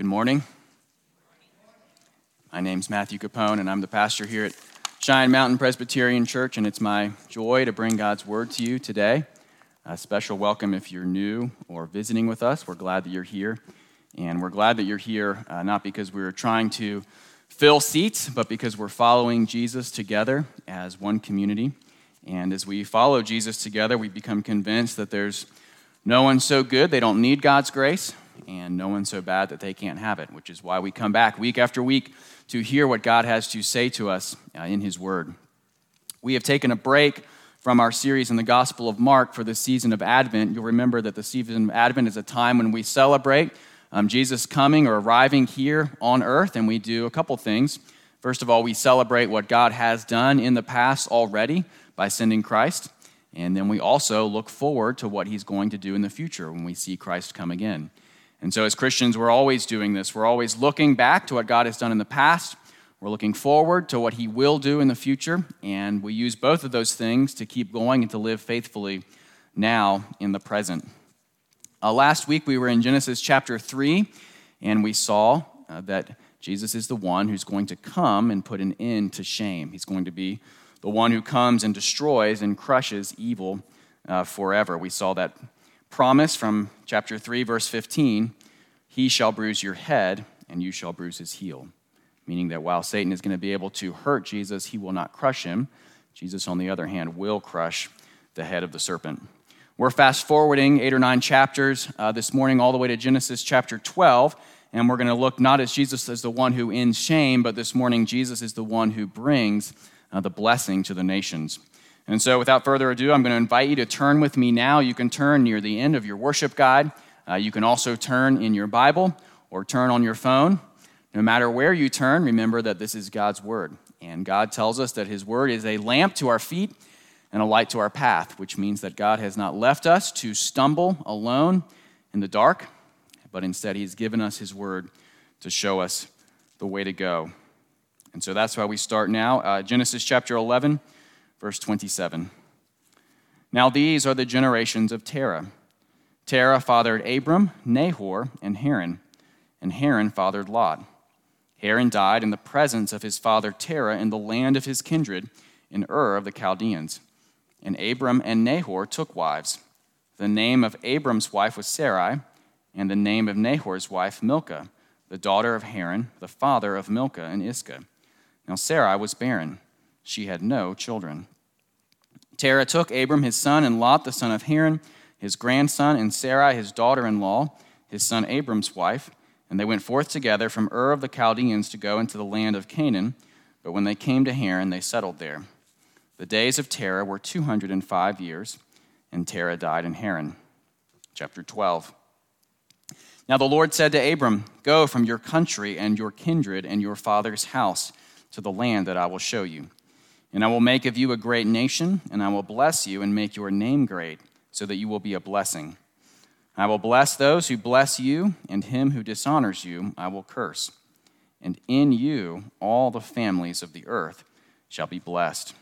Good morning. My name's Matthew Capone, and I'm the pastor here at Cheyenne Mountain Presbyterian Church, and it's my joy to bring God's word to you today. A special welcome if you're new or visiting with us. We're glad that you're here, and we're glad that you're here not because we're trying to fill seats, but because we're following Jesus together as one community. And as we follow Jesus together, we become convinced that there's no one so good they don't need God's grace, and no one's so bad that they can't have it, which is why we come back week after week to hear what God has to say to us in his word. We have taken a break from our series in the Gospel of Mark for the season of Advent. You'll remember that the season of Advent is a time when we celebrate Jesus coming or arriving here on earth, and we do a couple things. First of all, we celebrate what God has done in the past already by sending Christ, and then we also look forward to what he's going to do in the future when we see Christ come again. And so as Christians, we're always doing this. We're always looking back to what God has done in the past. We're looking forward to what he will do in the future. And we use both of those things to keep going and to live faithfully now in the present. Last week, we were in Genesis chapter 3, and we saw that Jesus is the one who's going to come and put an end to shame. He's going to be the one who comes and destroys and crushes evil forever. We saw that promise from chapter 3, verse 15, he shall bruise your head and you shall bruise his heel, meaning that while Satan is going to be able to hurt Jesus, he will not crush him. Jesus, on the other hand, will crush the head of the serpent. We're fast forwarding 8 or 9 chapters this morning all the way to Genesis chapter 12, and we're going to look not at Jesus as the one who ends shame, but this morning Jesus is the one who brings the blessing to the nations. And so without further ado, I'm going to invite you to turn with me now. You can turn near the end of your worship guide. You can also turn in your Bible or turn on your phone. No matter where you turn, remember that this is God's word. And God tells us that his word is a lamp to our feet and a light to our path, which means that God has not left us to stumble alone in the dark, but instead he's given us his word to show us the way to go. And so that's why we start now. Genesis chapter 11. Verse 27, now these are the generations of Terah. Terah fathered Abram, Nahor, and Haran fathered Lot. Haran died in the presence of his father Terah in the land of his kindred, in Ur of the Chaldeans. And Abram and Nahor took wives. The name of Abram's wife was Sarai, and the name of Nahor's wife Milcah, the daughter of Haran, the father of Milcah and Iscah. Now Sarai was barren. She had no children. Terah took Abram, his son, and Lot, the son of Haran, his grandson, and Sarai, his daughter-in-law, his son Abram's wife, and they went forth together from Ur of the Chaldeans to go into the land of Canaan. But when they came to Haran, they settled there. The days of Terah were 205 years, and Terah died in Haran. Chapter 12. Now the Lord said to Abram, go from your country and your kindred and your father's house to the land that I will show you. And I will make of you a great nation, and I will bless you and make your name great, so that you will be a blessing. I will bless those who bless you, and him who dishonors you I will curse. And in you all the families of the earth shall be blessed.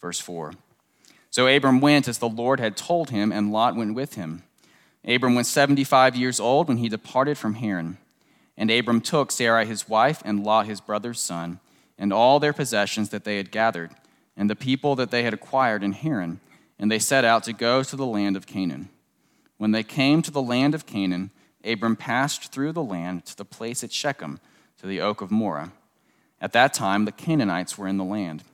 Verse 4. So Abram went as the Lord had told him, and Lot went with him. Abram was 75 years old when he departed from Haran. And Abram took Sarai his wife, and Lot his brother's son, and all their possessions that they had gathered, and the people that they had acquired in Haran, and they set out to go to the land of Canaan. When they came to the land of Canaan, Abram passed through the land to the place at Shechem, to the oak of Morah. At that time, the Canaanites were in the land.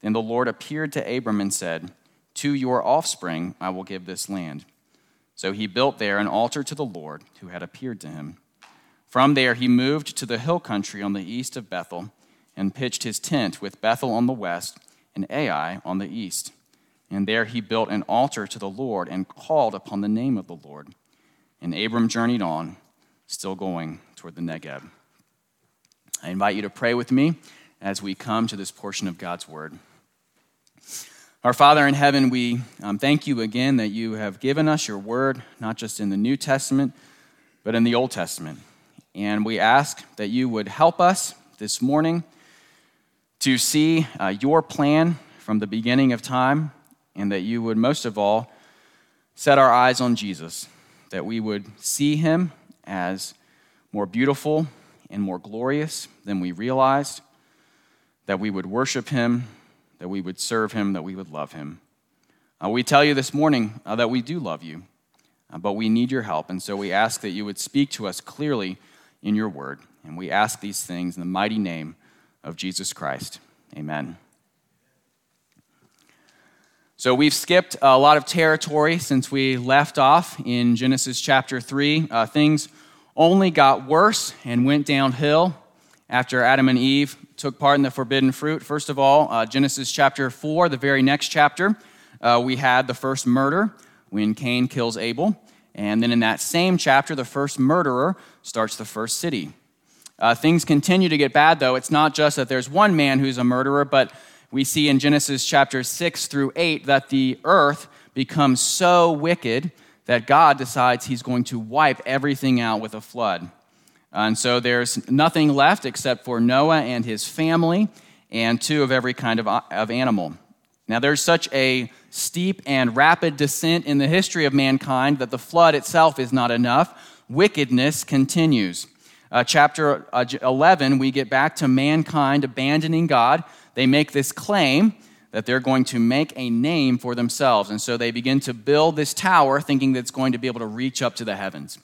Then the Lord appeared to Abram and said, to your offspring I will give this land. So he built there an altar to the Lord who had appeared to him. From there he moved to the hill country on the east of Bethel, and pitched his tent with Bethel on the west and Ai on the east. And there he built an altar to the Lord and called upon the name of the Lord. And Abram journeyed on, still going toward the Negev. I invite you to pray with me as we come to this portion of God's word. Our Father in heaven, we thank you again that you have given us your word, not just in the New Testament, but in the Old Testament. And we ask that you would help us this morning to see your plan from the beginning of time, and that you would most of all set our eyes on Jesus, that we would see him as more beautiful and more glorious than we realized, that we would worship him, that we would serve him, that we would love him. We tell you this morning that we do love you, but we need your help. And so we ask that you would speak to us clearly in your word. And we ask these things in the mighty name of Jesus Christ. Amen. So we've skipped a lot of territory since we left off in Genesis chapter 3. Things only got worse and went downhill after Adam and Eve took part in the forbidden fruit. First of all, Genesis chapter 4, the very next chapter, we had the first murder when Cain kills Abel. And then in that same chapter, the first murderer starts the first city. Things continue to get bad, though. It's not just that there's one man who's a murderer, but we see in Genesis chapters 6 through 8 that the earth becomes so wicked that God decides he's going to wipe everything out with a flood. And so there's nothing left except for Noah and his family and two of every kind of animal. Now there's such a steep and rapid descent in the history of mankind that the flood itself is not enough. Wickedness continues. Chapter 11, we get back to mankind abandoning God. They make this claim that they're going to make a name for themselves. And so they begin to build this tower thinking that it's going to be able to reach up to the heavens.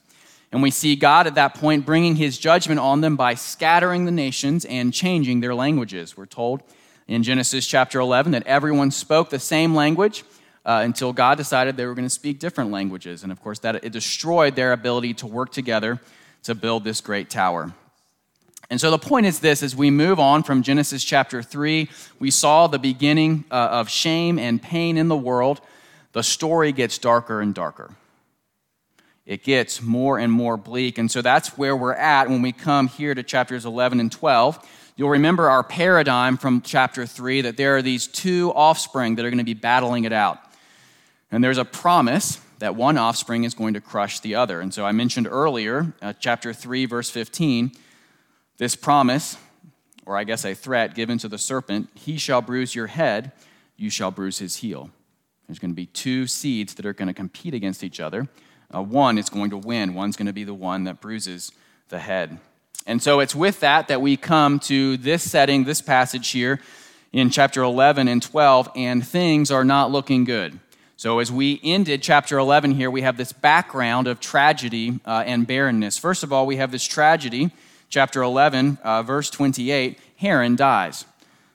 And we see God at that point bringing his judgment on them by scattering the nations and changing their languages. We're told in Genesis chapter 11 that everyone spoke the same language until God decided they were going to speak different languages. And of course, that it destroyed their ability to work together to build this great tower. And so the point is this, as we move on from Genesis chapter 3, we saw the beginning of shame and pain in the world. The story gets darker and darker. It gets more and more bleak. And so that's where we're at when we come here to chapters 11 and 12. You'll remember our paradigm from chapter 3, that there are these two offspring that are going to be battling it out. And there's a promise that one offspring is going to crush the other. And so I mentioned earlier, chapter 3, verse 15, this promise, or I guess a threat given to the serpent, he shall bruise your head, you shall bruise his heel. There's going to be two seeds that are going to compete against each other. One is going to win. One's going to be the one that bruises the head. And so it's with that we come to this setting, this passage here in chapter 11 and 12, and things are not looking good. So as we ended chapter 11 here, we have this background of tragedy and barrenness. First of all, we have this tragedy. Chapter 11, verse 28, Haran dies.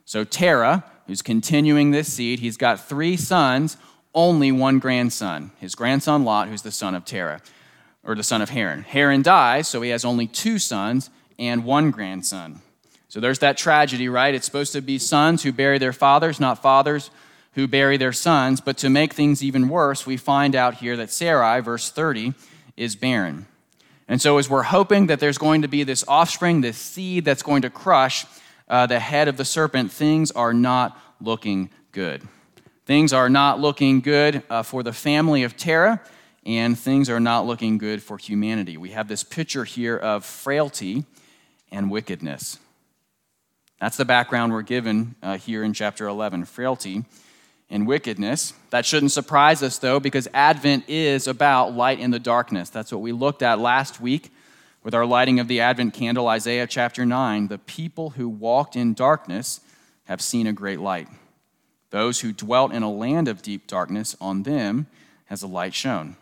So Terah, who's continuing this seed, he's got three sons, only one grandson. His grandson Lot, who's the son of Terah, or the son of Haran. Haran dies, so he has only two sons and one grandson. So there's that tragedy, right? It's supposed to be sons who bury their fathers, not fathers who bury their sons. But to make things even worse, we find out here that Sarai, verse 30, is barren. And so as we're hoping that there's going to be this offspring, this seed that's going to crush the head of the serpent, things are not looking good. Things are not looking good for the family of Terah, and things are not looking good for humanity. We have this picture here of frailty and wickedness. That's the background we're given here in chapter 11, frailty and wickedness. That shouldn't surprise us, though, because Advent is about light in the darkness. That's what we looked at last week with our lighting of the Advent candle, Isaiah chapter 9. The people who walked in darkness have seen a great light. Those who dwelt in a land of deep darkness, on them has a light shone.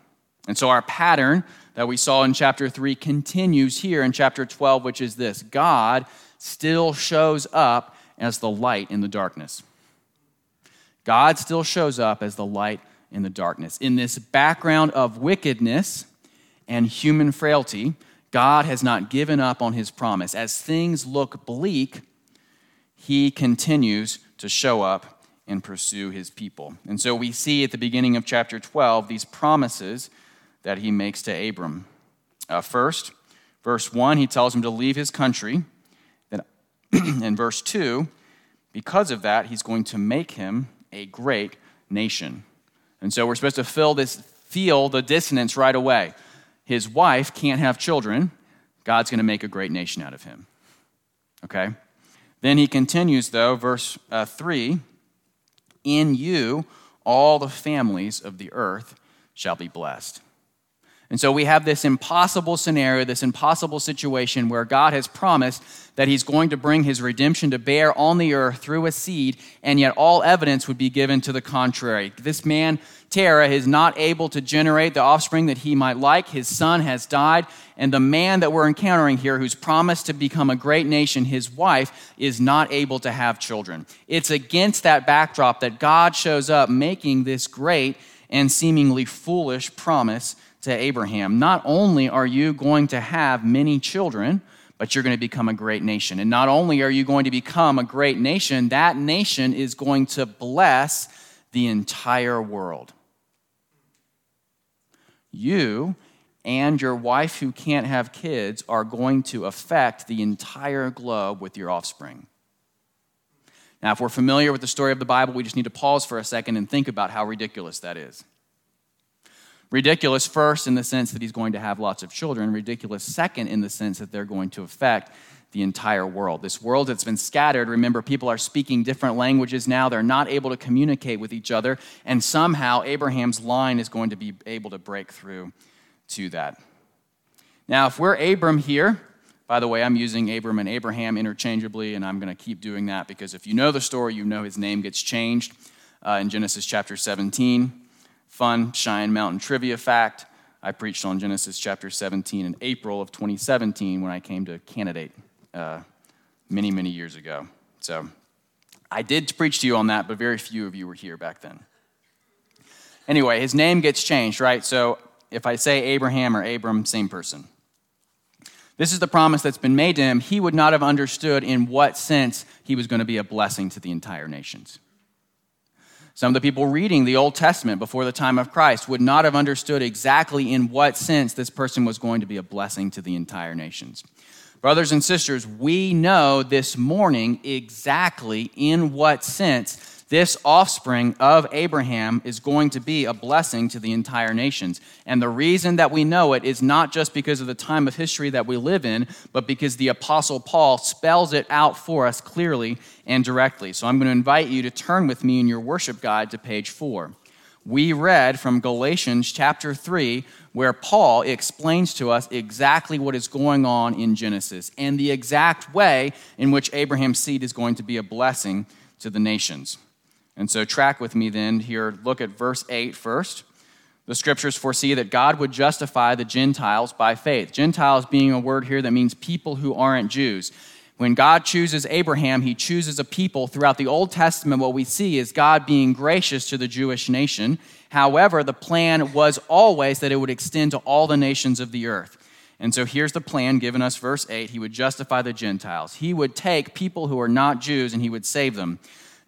And so our pattern that we saw in chapter 3 continues here in chapter 12, which is this: God still shows up as the light in the darkness. God still shows up as the light in the darkness. In this background of wickedness and human frailty, God has not given up on his promise. As things look bleak, he continues to show up and pursue his people. And so we see at the beginning of chapter 12 these promises that he makes to Abram. First, verse 1, he tells him to leave his country. Then in verse 2, because of that, he's going to make him a great nation. And so we're supposed to feel the dissonance right away. His wife can't have children. God's going to make a great nation out of him. Okay? Then he continues, though, verse 3, in you all the families of the earth shall be blessed. And so we have this impossible scenario, this impossible situation where God has promised that he's going to bring his redemption to bear on the earth through a seed, and yet all evidence would be given to the contrary. This man, Terah, is not able to generate the offspring that he might like. His son has died, and the man that we're encountering here, who's promised to become a great nation, his wife, is not able to have children. It's against that backdrop that God shows up making this great and seemingly foolish promise to Abraham. Not only are you going to have many children, but you're going to become a great nation. And not only are you going to become a great nation, that nation is going to bless the entire world. You and your wife who can't have kids are going to affect the entire globe with your offspring. Now, if we're familiar with the story of the Bible, we just need to pause for a second and think about how ridiculous that is. Ridiculous, first, in the sense that he's going to have lots of children. Ridiculous, second, in the sense that they're going to affect the entire world. This world that's been scattered, remember, people are speaking different languages now. They're not able to communicate with each other. And somehow, Abraham's line is going to be able to break through to that. Now, if we're Abram here, by the way, I'm using Abram and Abraham interchangeably, and I'm going to keep doing that because if you know the story, you know his name gets changed in Genesis chapter 17. Fun Cheyenne Mountain trivia fact, I preached on Genesis chapter 17 in April of 2017 when I came to Candidate many, many years ago. So I did preach to you on that, but very few of you were here back then. Anyway, his name gets changed, right? So if I say Abraham or Abram, same person. This is the promise that's been made to him. He would not have understood in what sense he was going to be a blessing to the entire nations. Some of the people reading the Old Testament before the time of Christ would not have understood exactly in what sense this person was going to be a blessing to the entire nations. Brothers and sisters, we know this morning exactly in what sense this offspring of Abraham is going to be a blessing to the entire nations. And the reason that we know it is not just because of the time of history that we live in, but because the Apostle Paul spells it out for us clearly and directly. So I'm going to invite you to turn with me in your worship guide to page 4. We read from Galatians chapter 3, where Paul explains to us exactly what is going on in Genesis and the exact way in which Abraham's seed is going to be a blessing to the nations. And so track with me then here, look at verse 8 first. The scriptures foresee that God would justify the Gentiles by faith. Gentiles being a word here that means people who aren't Jews. When God chooses Abraham, he chooses a people. Throughout the Old Testament, what we see is God being gracious to the Jewish nation. However, the plan was always that it would extend to all the nations of the earth. And so here's the plan given us, verse 8. He would justify the Gentiles. He would take people who are not Jews and he would save them.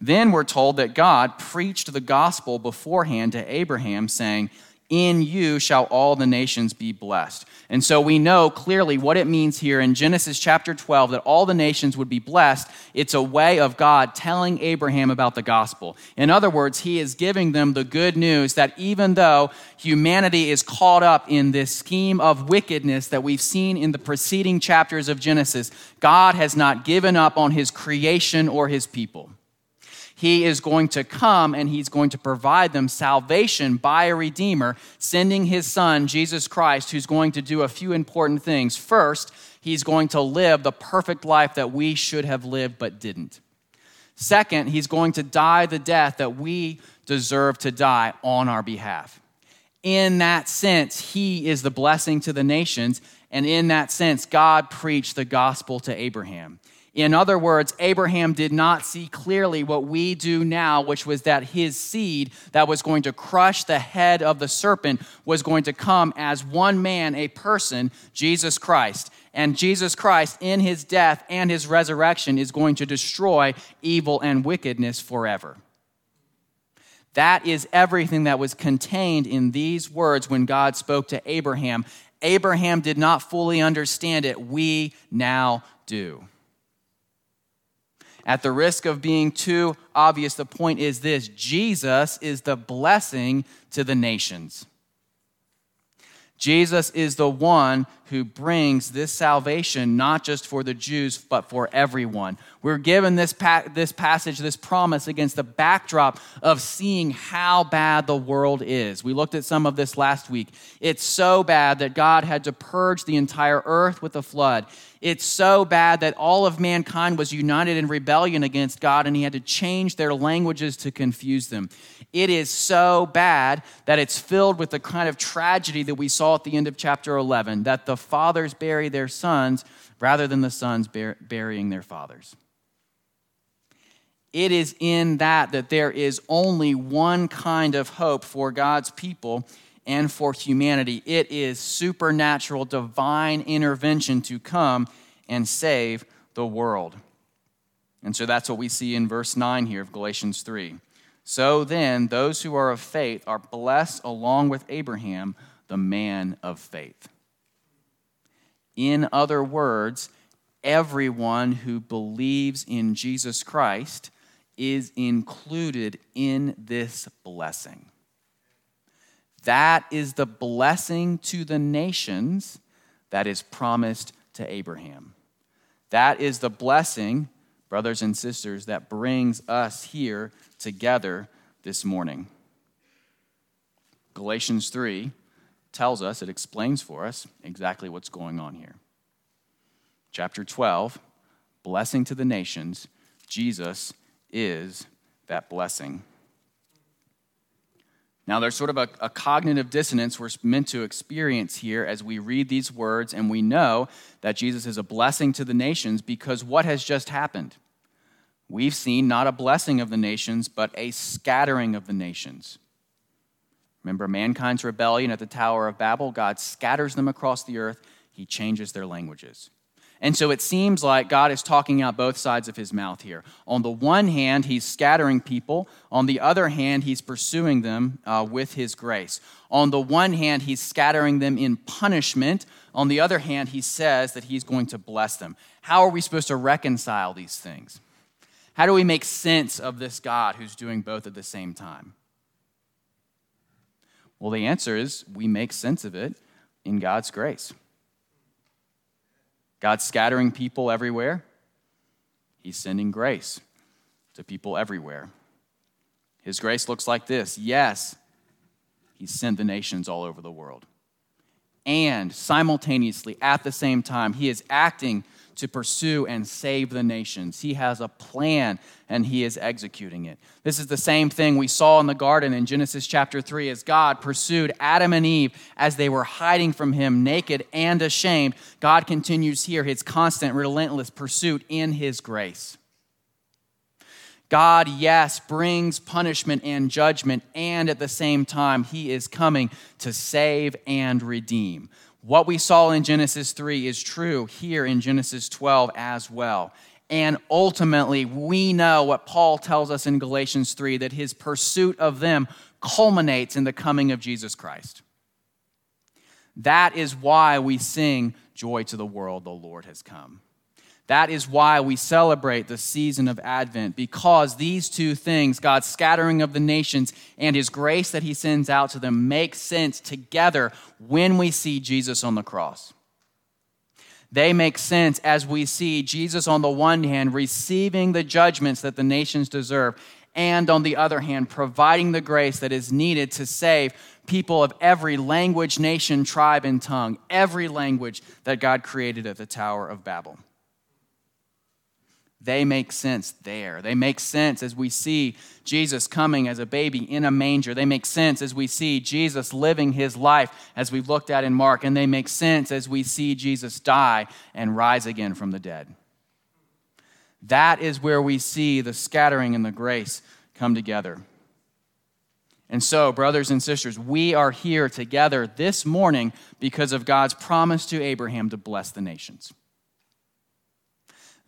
Then we're told that God preached the gospel beforehand to Abraham, saying, "In you shall all the nations be blessed." And so we know clearly what it means here in Genesis chapter 12, that all the nations would be blessed. It's a way of God telling Abraham about the gospel. In other words, he is giving them the good news that even though humanity is caught up in this scheme of wickedness that we've seen in the preceding chapters of Genesis, God has not given up on his creation or his people. He is going to come and he's going to provide them salvation by a Redeemer, sending his son, Jesus Christ, who's going to do a few important things. First, he's going to live the perfect life that we should have lived but didn't. Second, he's going to die the death that we deserve to die on our behalf. In that sense, he is the blessing to the nations, and in that sense, God preached the gospel to Abraham. In other words, Abraham did not see clearly what we do now, which was that his seed that was going to crush the head of the serpent was going to come as one man, a person, Jesus Christ. And Jesus Christ, in his death and his resurrection, is going to destroy evil and wickedness forever. That is everything that was contained in these words when God spoke to Abraham. Abraham did not fully understand it. We now do. At the risk of being too obvious, the point is this: Jesus is the blessing to the nations. Jesus is the one who brings this salvation, not just for the Jews, but for everyone. We're given this passage, this promise against the backdrop of seeing how bad the world is. We looked at some of this last week. It's so bad that God had to purge the entire earth with a flood. It's so bad that all of mankind was united in rebellion against God, and he had to change their languages to confuse them. It is so bad that it's filled with the kind of tragedy that we saw at the end of chapter 11, that the fathers bury their sons rather than the sons burying their fathers. It is in that there is only one kind of hope for God's people and for humanity. It is supernatural, divine intervention to come and save the world. And so that's what we see in verse 9 here of Galatians 3. So then, those who are of faith are blessed along with Abraham, the man of faith. In other words, everyone who believes in Jesus Christ is included in this blessing. That is the blessing to the nations that is promised to Abraham. That is the blessing, brothers and sisters, that brings us here together this morning. Galatians 3 tells us, it explains for us exactly what's going on here. Chapter 12, blessing to the nations, Jesus is that blessing. Now, there's sort of a cognitive dissonance we're meant to experience here as we read these words and we know that Jesus is a blessing to the nations, because what has just happened? We've seen not a blessing of the nations, but a scattering of the nations. Remember mankind's rebellion at the Tower of Babel? God scatters them across the earth. He changes their languages. And so it seems like God is talking out both sides of his mouth here. On the one hand, he's scattering people. On the other hand, he's pursuing them with his grace. On the one hand, he's scattering them in punishment. On the other hand, he says that he's going to bless them. How are we supposed to reconcile these things? How do we make sense of this God who's doing both at the same time? Well, the answer is we make sense of it in God's grace. God's scattering people everywhere. He's sending grace to people everywhere. His grace looks like this. Yes, he sent the nations all over the world. And simultaneously, at the same time, he is acting to pursue and save the nations. He has a plan, and he is executing it. This is the same thing we saw in the garden in Genesis chapter 3 as God pursued Adam and Eve as they were hiding from him, naked and ashamed. God continues here his constant, relentless pursuit in his grace. God, yes, brings punishment and judgment, and at the same time, he is coming to save and redeem. What we saw in Genesis 3 is true here in Genesis 12 as well. And ultimately, we know what Paul tells us in Galatians 3, that his pursuit of them culminates in the coming of Jesus Christ. That is why we sing, "Joy to the world, the Lord has come." That is why we celebrate the season of Advent, because these two things, God's scattering of the nations and his grace that he sends out to them, make sense together when we see Jesus on the cross. They make sense as we see Jesus on the one hand receiving the judgments that the nations deserve, and on the other hand providing the grace that is needed to save people of every language, nation, tribe, and tongue, every language that God created at the Tower of Babel. They make sense there. They make sense as we see Jesus coming as a baby in a manger. They make sense as we see Jesus living his life as we've looked at in Mark. And they make sense as we see Jesus die and rise again from the dead. That is where we see the scattering and the grace come together. And so, brothers and sisters, we are here together this morning because of God's promise to Abraham to bless the nations.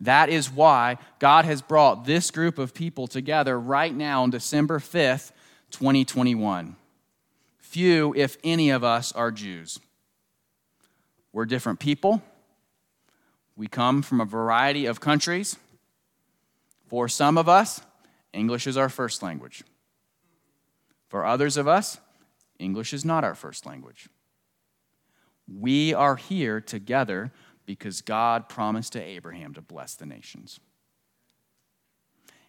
That is why God has brought this group of people together right now on December 5th, 2021. Few, if any of us, are Jews. We're different people. We come from a variety of countries. For some of us, English is our first language. For others of us, English is not our first language. We are here together because God promised to Abraham to bless the nations.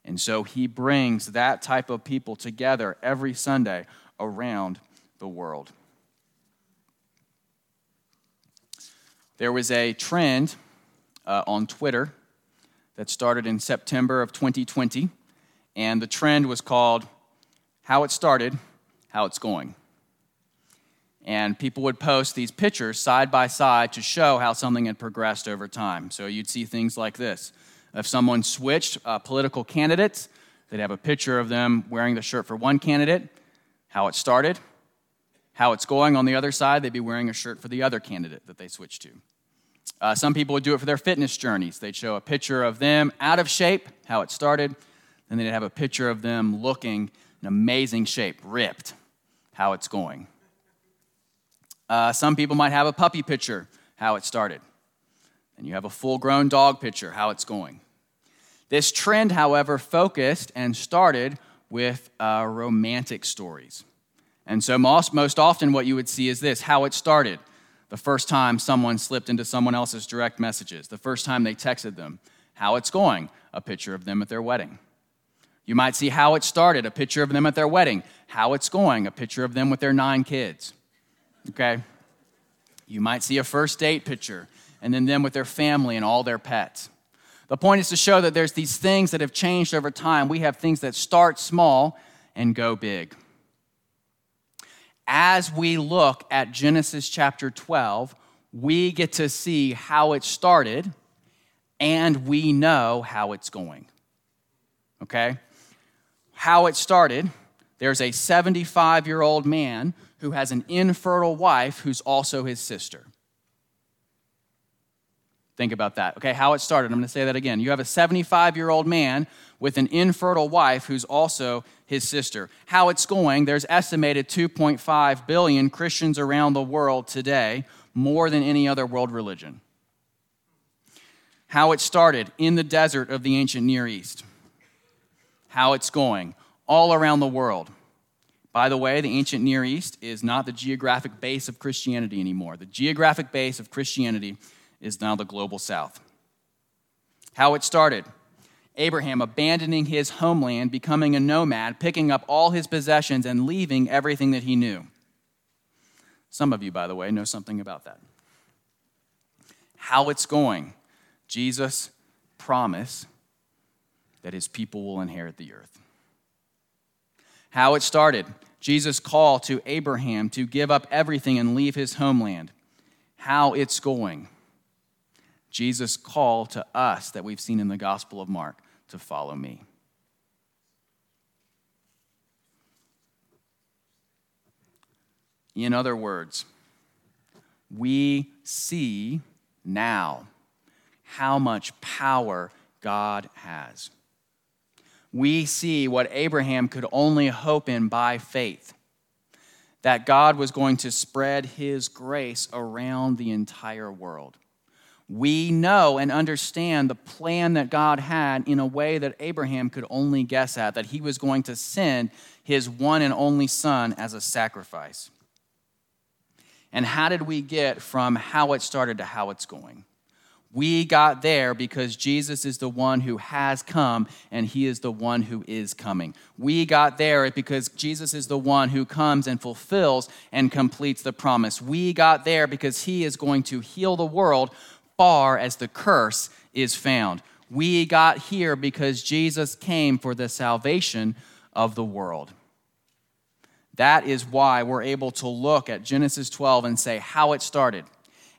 And so he brings that type of people together every Sunday around the world. There was a trend on Twitter that started in September of 2020, and the trend was called How It Started, How It's Going. And people would post these pictures side by side to show how something had progressed over time. So you'd see things like this. If someone switched political candidates, they'd have a picture of them wearing the shirt for one candidate, how it started, how it's going. On the other side, they'd be wearing a shirt for the other candidate that they switched to. Some people would do it for their fitness journeys. They'd show a picture of them out of shape, how it started, and they'd have a picture of them looking in amazing shape, ripped, how it's going. Some people might have a puppy picture, how it started. And you have a full-grown dog picture, how it's going. This trend, however, focused and started with romantic stories. And so most often what you would see is this, how it started. The first time someone slipped into someone else's direct messages, the first time they texted them, how it's going, a picture of them at their wedding. You might see how it started, a picture of them at their wedding, how it's going, a picture of them with their 9 kids. Okay? You might see a first date picture, and then them with their family and all their pets. The point is to show that there's these things that have changed over time. We have things that start small and go big. As we look at Genesis chapter 12, we get to see how it started, and we know how it's going. Okay? How it started, there's a 75-year-old man who has an infertile wife who's also his sister. Think about that. Okay, how it started. I'm going to say that again. You have a 75-year-old man with an infertile wife who's also his sister. How it's going, there's estimated 2.5 billion Christians around the world today, more than any other world religion. How it started in the desert of the ancient Near East. How it's going all around the world. By the way, the ancient Near East is not the geographic base of Christianity anymore. The geographic base of Christianity is now the global south. How it started. Abraham abandoning his homeland, becoming a nomad, picking up all his possessions and leaving everything that he knew. Some of you, by the way, know something about that. How it's going. Jesus' promise that his people will inherit the earth. How it started. Jesus' call to Abraham to give up everything and leave his homeland. How it's going. Jesus' call to us that we've seen in the Gospel of Mark to follow me. In other words, we see now how much power God has. We see what Abraham could only hope in by faith, that God was going to spread his grace around the entire world. We know and understand the plan that God had in a way that Abraham could only guess at, that he was going to send his one and only son as a sacrifice. And how did we get from how it started to how it's going? We got there because Jesus is the one who has come, and he is the one who is coming. We got there because Jesus is the one who comes and fulfills and completes the promise. We got there because he is going to heal the world far as the curse is found. We got here because Jesus came for the salvation of the world. That is why we're able to look at Genesis 12 and say how it started,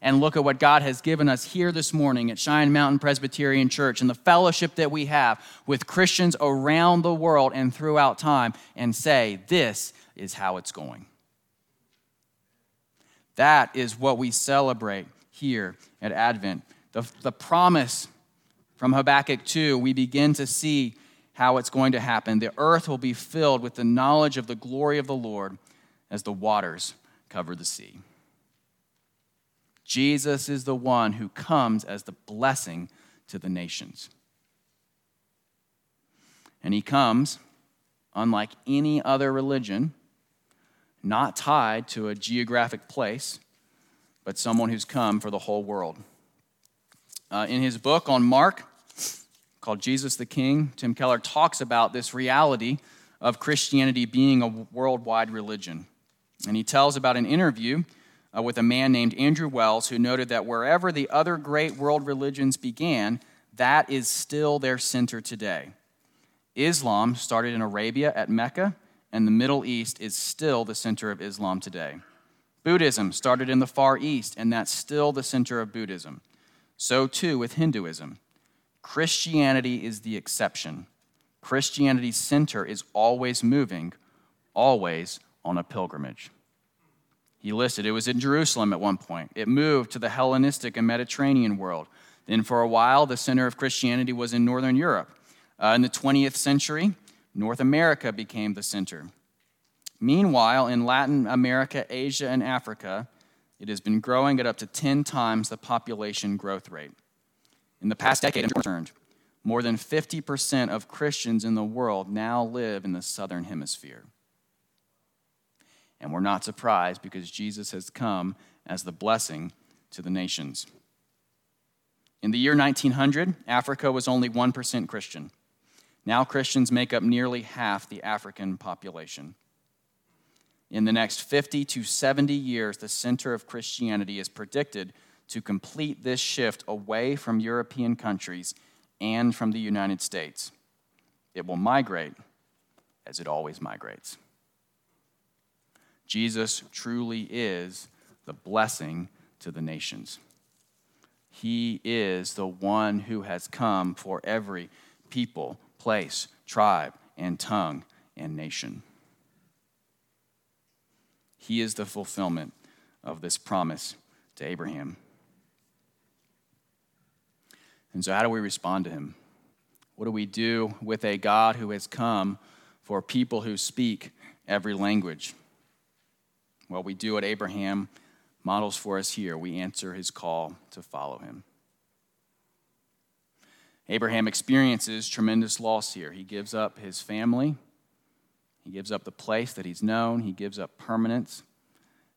and look at what God has given us here this morning at Cheyenne Mountain Presbyterian Church and the fellowship that we have with Christians around the world and throughout time, and say this is how it's going. That is what we celebrate here at Advent. The promise from Habakkuk 2, we begin to see how it's going to happen. The earth will be filled with the knowledge of the glory of the Lord as the waters cover the sea. Jesus is the one who comes as the blessing to the nations. And he comes, unlike any other religion, not tied to a geographic place, but someone who's come for the whole world. In his book on Mark, called Jesus the King, Tim Keller talks about this reality of Christianity being a worldwide religion. And he tells about an interview with a man named Andrew Wells, who noted that wherever the other great world religions began, that is still their center today. Islam started in Arabia at Mecca, and the Middle East is still the center of Islam today. Buddhism started in the Far East, and that's still the center of Buddhism. So too with Hinduism. Christianity is the exception. Christianity's center is always moving, always on a pilgrimage. He listed it was in Jerusalem at one point. It moved to the Hellenistic and Mediterranean world. Then for a while, the center of Christianity was in Northern Europe. In the 20th century, North America became the center. Meanwhile, in Latin America, Asia, and Africa, it has been growing at up to 10 times the population growth rate. In the past decade, more than 50% of Christians in the world now live in the southern hemisphere. And we're not surprised, because Jesus has come as the blessing to the nations. In the year 1900, Africa was only 1% Christian. Now Christians make up nearly half the African population. In the next 50 to 70 years, the center of Christianity is predicted to complete this shift away from European countries and from the United States. It will migrate, as it always migrates. Jesus truly is the blessing to the nations. He is the one who has come for every people, place, tribe, and tongue, and nation. He is the fulfillment of this promise to Abraham. And so how do we respond to him? What do we do with a God who has come for people who speak every language? Well, we do what Abraham models for us here. We answer his call to follow him. Abraham experiences tremendous loss here. He gives up his family. He gives up the place that he's known. He gives up permanence.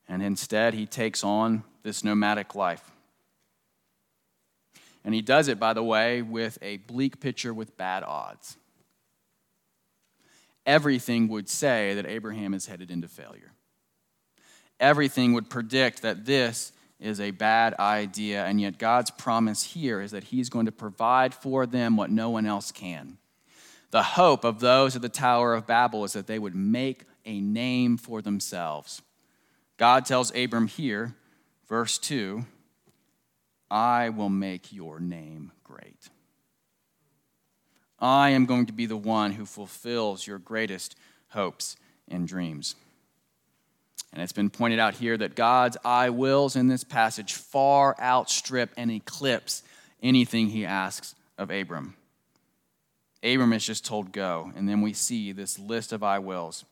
And instead, he takes on this nomadic life. And he does it, by the way, with a bleak picture with bad odds. Everything would say that Abraham is headed into failure. Everything would predict that this is a bad idea, and yet God's promise here is that he's going to provide for them what no one else can. The hope of those at the Tower of Babel is that they would make a name for themselves. God tells Abram here, verse 2, I will make your name great. I am going to be the one who fulfills your greatest hopes and dreams. And it's been pointed out here that God's I wills in this passage far outstrip and eclipse anything he asks of Abram. Abram is just told go, and then we see this list of I wills.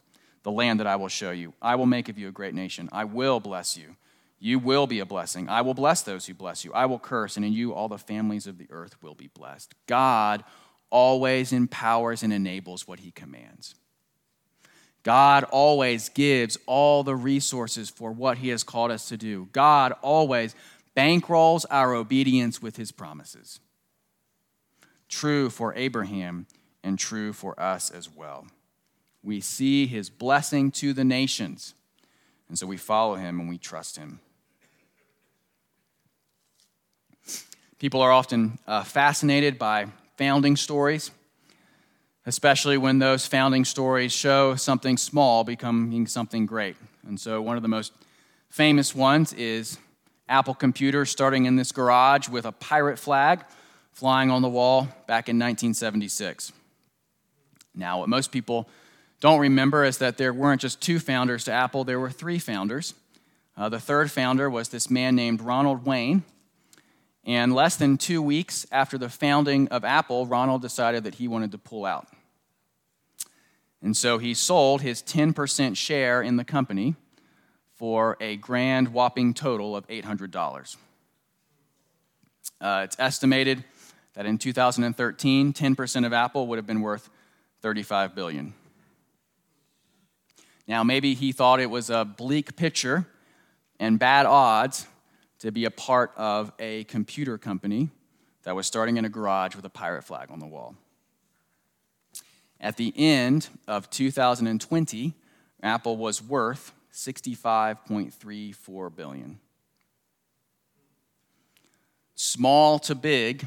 The land that I will show you. I will make of you a great nation. I will bless you. You will be a blessing. I will bless those who bless you. I will curse, and in you all the families of the earth will be blessed. God always empowers and enables what he commands. God always gives all the resources for what he has called us to do. God always bankrolls our obedience with his promises. True for Abraham and true for us as well. We see his blessing to the nations, and so we follow him and we trust him. People are often fascinated by founding stories, especially when those founding stories show something small becoming something great. And so one of the most famous ones is Apple Computer starting in this garage with a pirate flag flying on the wall back in 1976. Now, what most people don't remember is that there weren't just two founders to Apple, there were three founders. The third founder was this man named Ronald Wayne. And less than 2 weeks after the founding of Apple, Ronald decided that he wanted to pull out. And so he sold his 10% share in the company for a grand whopping total of $800. It's estimated that in 2013, 10% of Apple would have been worth $35 billion. Now, maybe he thought it was a bleak picture and bad odds, to be a part of a computer company that was starting in a garage with a pirate flag on the wall. At the end of 2020, Apple was worth $65.34 billion. Small to big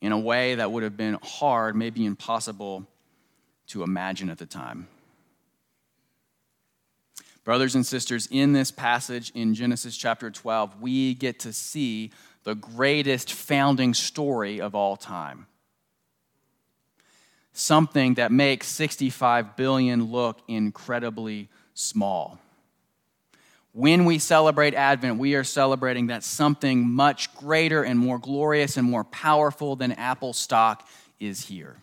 in a way that would have been hard, maybe impossible to imagine at the time. Brothers and sisters, in this passage in Genesis chapter 12, we get to see the greatest founding story of all time. Something that makes 65 billion look incredibly small. When we celebrate Advent, we are celebrating that something much greater and more glorious and more powerful than Apple stock is here.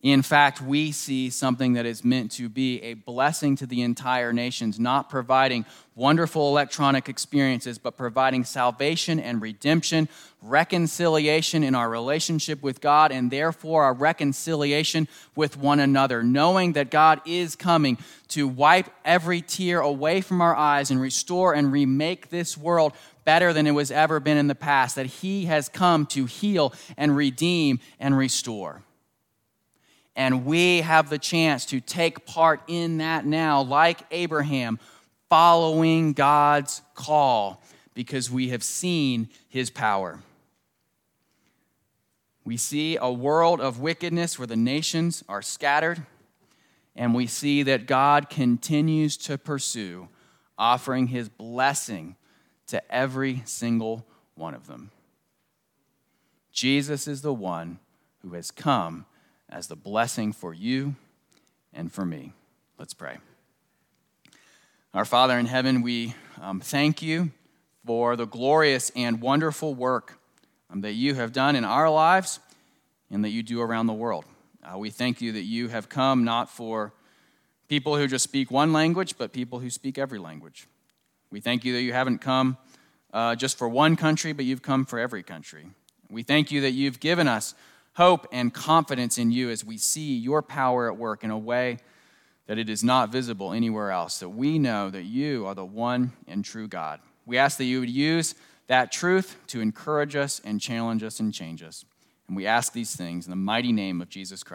In fact, we see something that is meant to be a blessing to the entire nations, not providing wonderful electronic experiences, but providing salvation and redemption, reconciliation in our relationship with God, and therefore our reconciliation with one another, knowing that God is coming to wipe every tear away from our eyes and restore and remake this world better than it was ever been in the past, that he has come to heal and redeem and restore. And we have the chance to take part in that now, like Abraham, following God's call because we have seen his power. We see a world of wickedness where the nations are scattered, and we see that God continues to pursue, offering his blessing to every single one of them. Jesus is the one who has come as the blessing for you and for me. Let's pray. Our Father in heaven, we thank you for the glorious and wonderful work that you have done in our lives and that you do around the world. We thank you that you have come not for people who just speak one language, but people who speak every language. We thank you that you haven't come just for one country, but you've come for every country. We thank you that you've given us hope and confidence in you as we see your power at work in a way that it is not visible anywhere else, that we know that you are the one and true God. We ask that you would use that truth to encourage us and challenge us and change us. And we ask these things in the mighty name of Jesus Christ.